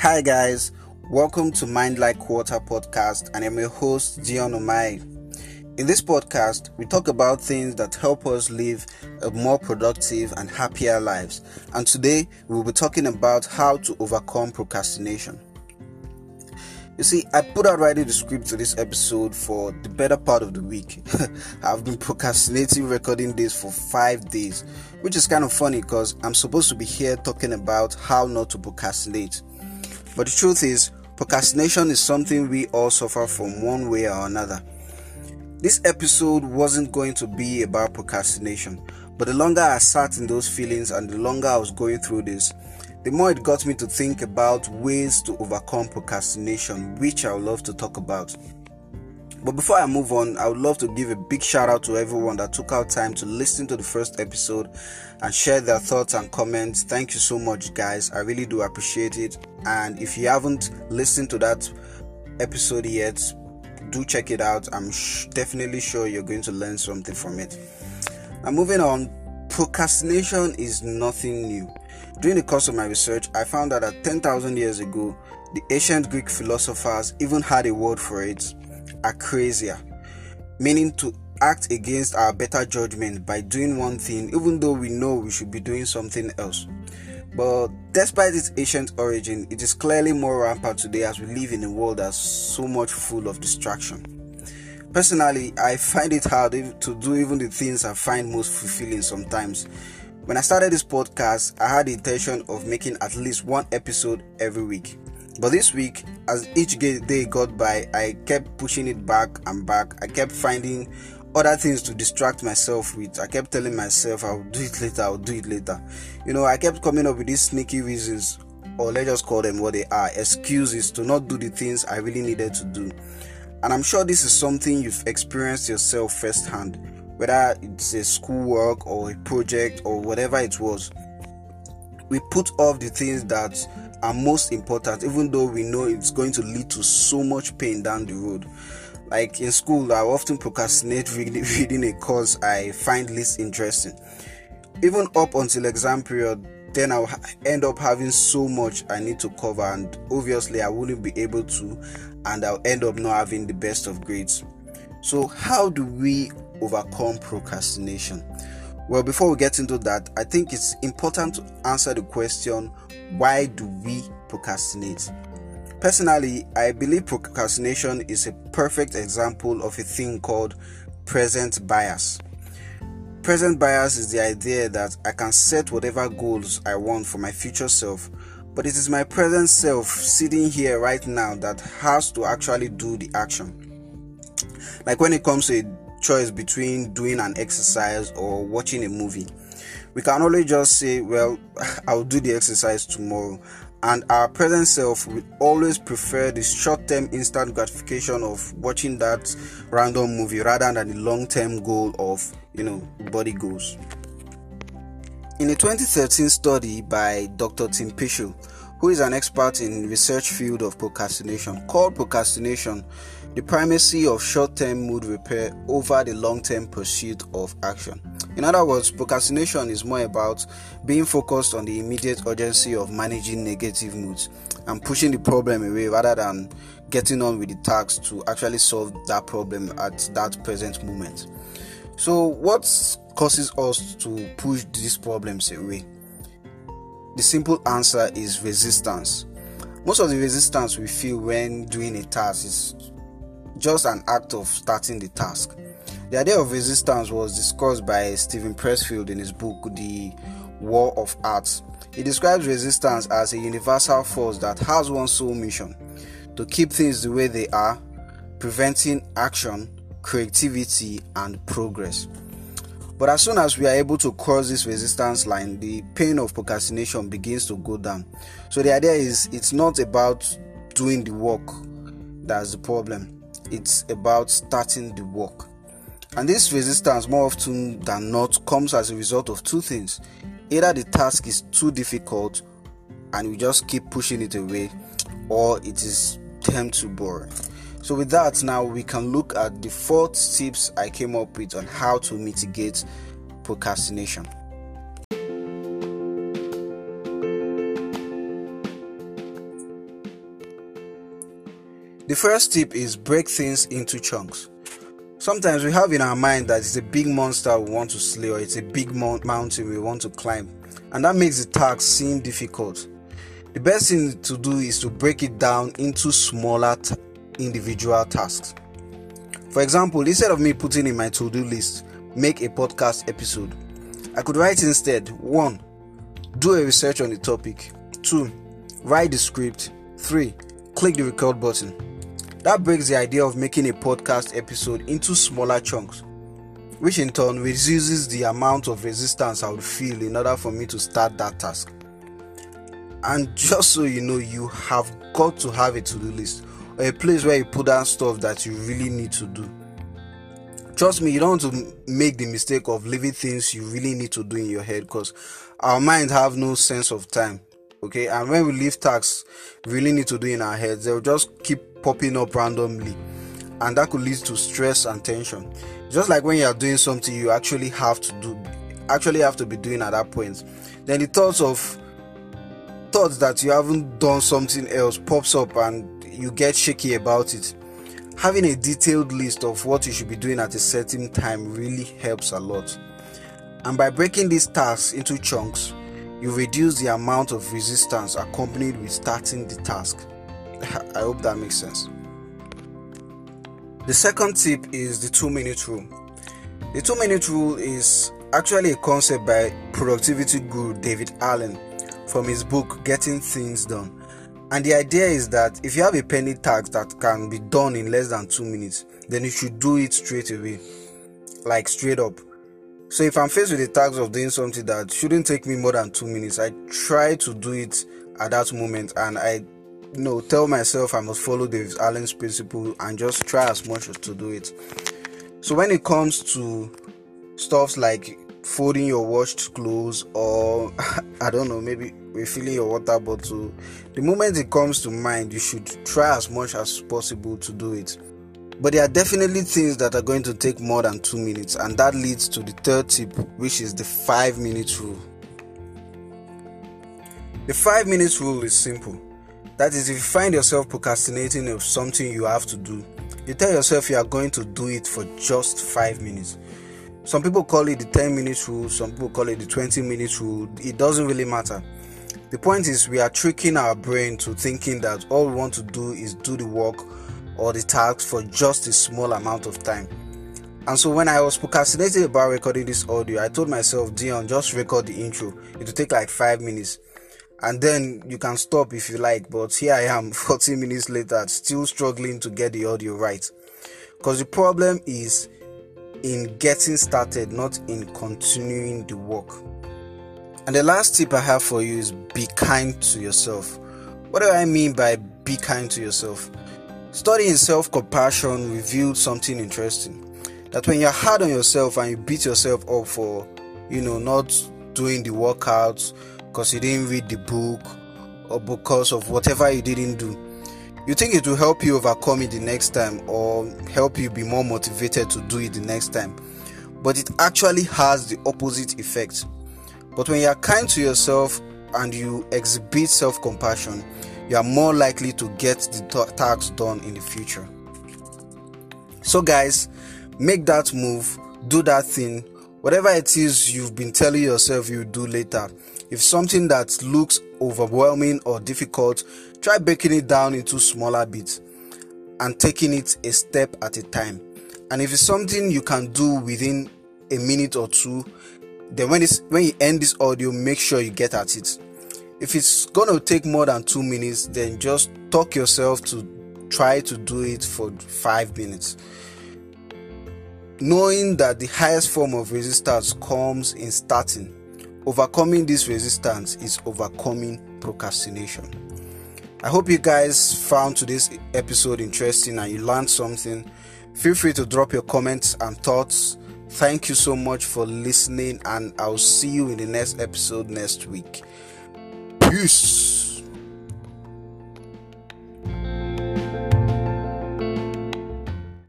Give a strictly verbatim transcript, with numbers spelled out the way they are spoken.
Hi guys, welcome to Mind Like Water podcast, and I'm your host Dion Omai. In this podcast, we talk about things that help us live a more productive and happier lives. And today, we will be talking about how to overcome procrastination. You see, I put out writing the script to this episode for the better part of the week. I've been procrastinating recording this for five days, which is kind of funny because I'm supposed to be here talking about how not to procrastinate. But the truth is, procrastination is something we all suffer from one way or another. This episode wasn't going to be about procrastination, but the longer I sat in those feelings and the longer I was going through this, the more it got me to think about ways to overcome procrastination, which I would love to talk about. But before I move on, I would love to give a big shout out to everyone that took out time to listen to the first episode and share their thoughts and comments. Thank you so much, guys. I really do appreciate it. And if you haven't listened to that episode yet, do check it out. I'm sh- definitely sure you're going to learn something from it. Now, moving on, procrastination is nothing new. During the course of my research, I found out that ten thousand years ago, the ancient Greek philosophers even had a word for it. Acrasia, meaning to act against our better judgment by doing one thing even though we know we should be doing something else. But despite its ancient origin, it is clearly more rampant today as we live in a world that's so much full of distraction. Personally, I find it hard to do even the things I find most fulfilling sometimes. When I started this podcast, I had the intention of making at least one episode every week. But this week, as each day got by, I kept pushing it back and back. I kept finding other things to distract myself with. I kept telling myself, I'll do it later, I'll do it later. You know, I kept coming up with these sneaky reasons, or let's just call them what they are, excuses to not do the things I really needed to do. And I'm sure this is something you've experienced yourself firsthand, whether it's a schoolwork or a project or whatever it was. We put off the things that are most important even though we know it's going to lead to so much pain down the road. Like in school, I often procrastinate reading a course I find least interesting, even up until exam period. Then I'll end up having so much I need to cover, and obviously I wouldn't be able to, and I'll end up not having the best of grades. So how do we overcome procrastination? Well, before we get into that, I think it's important to answer the question, why do we procrastinate? Personally, I believe procrastination is a perfect example of a thing called present bias. Present bias is the idea that I can set whatever goals I want for my future self, but it is my present self sitting here right now that has to actually do the action. Like when it comes to a choice between doing an exercise or watching a movie, we can only just say, well, I'll do the exercise tomorrow, and our present self will always prefer the short-term instant gratification of watching that random movie rather than the long-term goal of, you know, body goals. In a twenty thirteen study by Doctor Tim Pichon, who is an expert in research field of procrastination, called Procrastination: The Primacy of Short-Term Mood Repair Over the Long-Term Pursuit of Action. In other words, procrastination is more about being focused on the immediate urgency of managing negative moods and pushing the problem away rather than getting on with the task to actually solve that problem at that present moment. So what causes us to push these problems away? The simple answer is resistance. Most of the resistance we feel when doing a task is just an act of starting the task. The idea of resistance was discussed by Stephen Pressfield in his book, The War of Art. He describes resistance as a universal force that has one sole mission: to keep things the way they are, preventing action, creativity, and progress. But as soon as we are able to cross this resistance line, the pain of procrastination begins to go down. So the idea is, it's not about doing the work that's the problem. It's about starting the work. And this resistance, more often than not, comes as a result of two things. Either the task is too difficult and we just keep pushing it away, or it is damn too boring. So with that, now we can look at the four tips I came up with on how to mitigate procrastination. The first tip is break things into chunks. Sometimes we have in our mind that it's a big monster we want to slay, or it's a big mountain we want to climb, and that makes the task seem difficult. The best thing to do is to break it down into smaller t- individual tasks. For example, instead of me putting in my to-do list, make a podcast episode, I could write instead, one Do a research on the topic, two Write the script, three Click the record button. That breaks the idea of making a podcast episode into smaller chunks, which in turn reduces the amount of resistance I would feel in order for me to start that task. And just so you know, you have got to have a to-do list, or a place where you put down stuff that you really need to do. Trust me, you don't want to make the mistake of leaving things you really need to do in your head, because our minds have no sense of time, okay? And when we leave tasks we really need to do in our heads, they'll just keep popping up randomly, and that could lead to stress and tension. Just like when you are doing something you actually have to do, actually have to be doing at that point, then the thoughts of thoughts that you haven't done something else pops up and you get shaky about it. Having a detailed list of what you should be doing at a certain time really helps a lot, and by breaking these tasks into chunks you reduce the amount of resistance accompanied with starting the task. I hope that makes sense. The second tip is the two-minute rule. The two-minute rule is actually a concept by productivity guru David Allen from his book Getting Things Done, and the idea is that if you have a pending task that can be done in less than two minutes, then you should do it straight away, like straight up. So if I'm faced with the task of doing something that shouldn't take me more than two minutes, I try to do it at that moment, and I you know tell myself I must follow David Allen's principle and just try as much as to do it. So when it comes to stuff like folding your washed clothes, or I don't know, maybe refilling your water bottle, the moment it comes to mind you should try as much as possible to do it. But there are definitely things that are going to take more than two minutes, and that leads to the third tip, which is the five minute rule. The five minute rule is simple. That is, if you find yourself procrastinating of something you have to do, you tell yourself you are going to do it for just five minutes. Some people call it the ten minute rule, some people call it the twenty minute rule. It doesn't really matter. The point is we are tricking our brain to thinking that all we want to do is do the work or the task for just a small amount of time. And so when I was procrastinating about recording this audio, I told myself, Dion, just record the intro. It will take like five minutes, and then you can stop if you like. But here I am forty minutes later, still struggling to get the audio right, because the problem is in getting started, not in continuing the work. And the last tip I have for you is be kind to yourself. What do I mean by be kind to yourself? Study in self-compassion revealed something interesting, that when you're hard on yourself and you beat yourself up for, you know, not doing the workouts, because you didn't read the book, or because of whatever you didn't do, you think it will help you overcome it the next time, or help you be more motivated to do it the next time. But it actually has the opposite effect. But when you are kind to yourself and you exhibit self-compassion, you are more likely to get the t- tasks done in the future. So guys, make that move, do that thing, whatever it is you've been telling yourself you'll do later. If something that looks overwhelming or difficult, try breaking it down into smaller bits and taking it a step at a time. And if it's something you can do within a minute or two, then when it's when you end this audio, make sure you get at it. If it's gonna take more than two minutes, then just talk yourself to try to do it for five minutes, knowing that the highest form of resistance comes in starting. Overcoming this resistance is overcoming procrastination. I hope you guys found today's episode interesting and you learned something. Feel free to drop your comments and thoughts. Thank you so much for listening, and I'll see you in the next episode next week. Peace.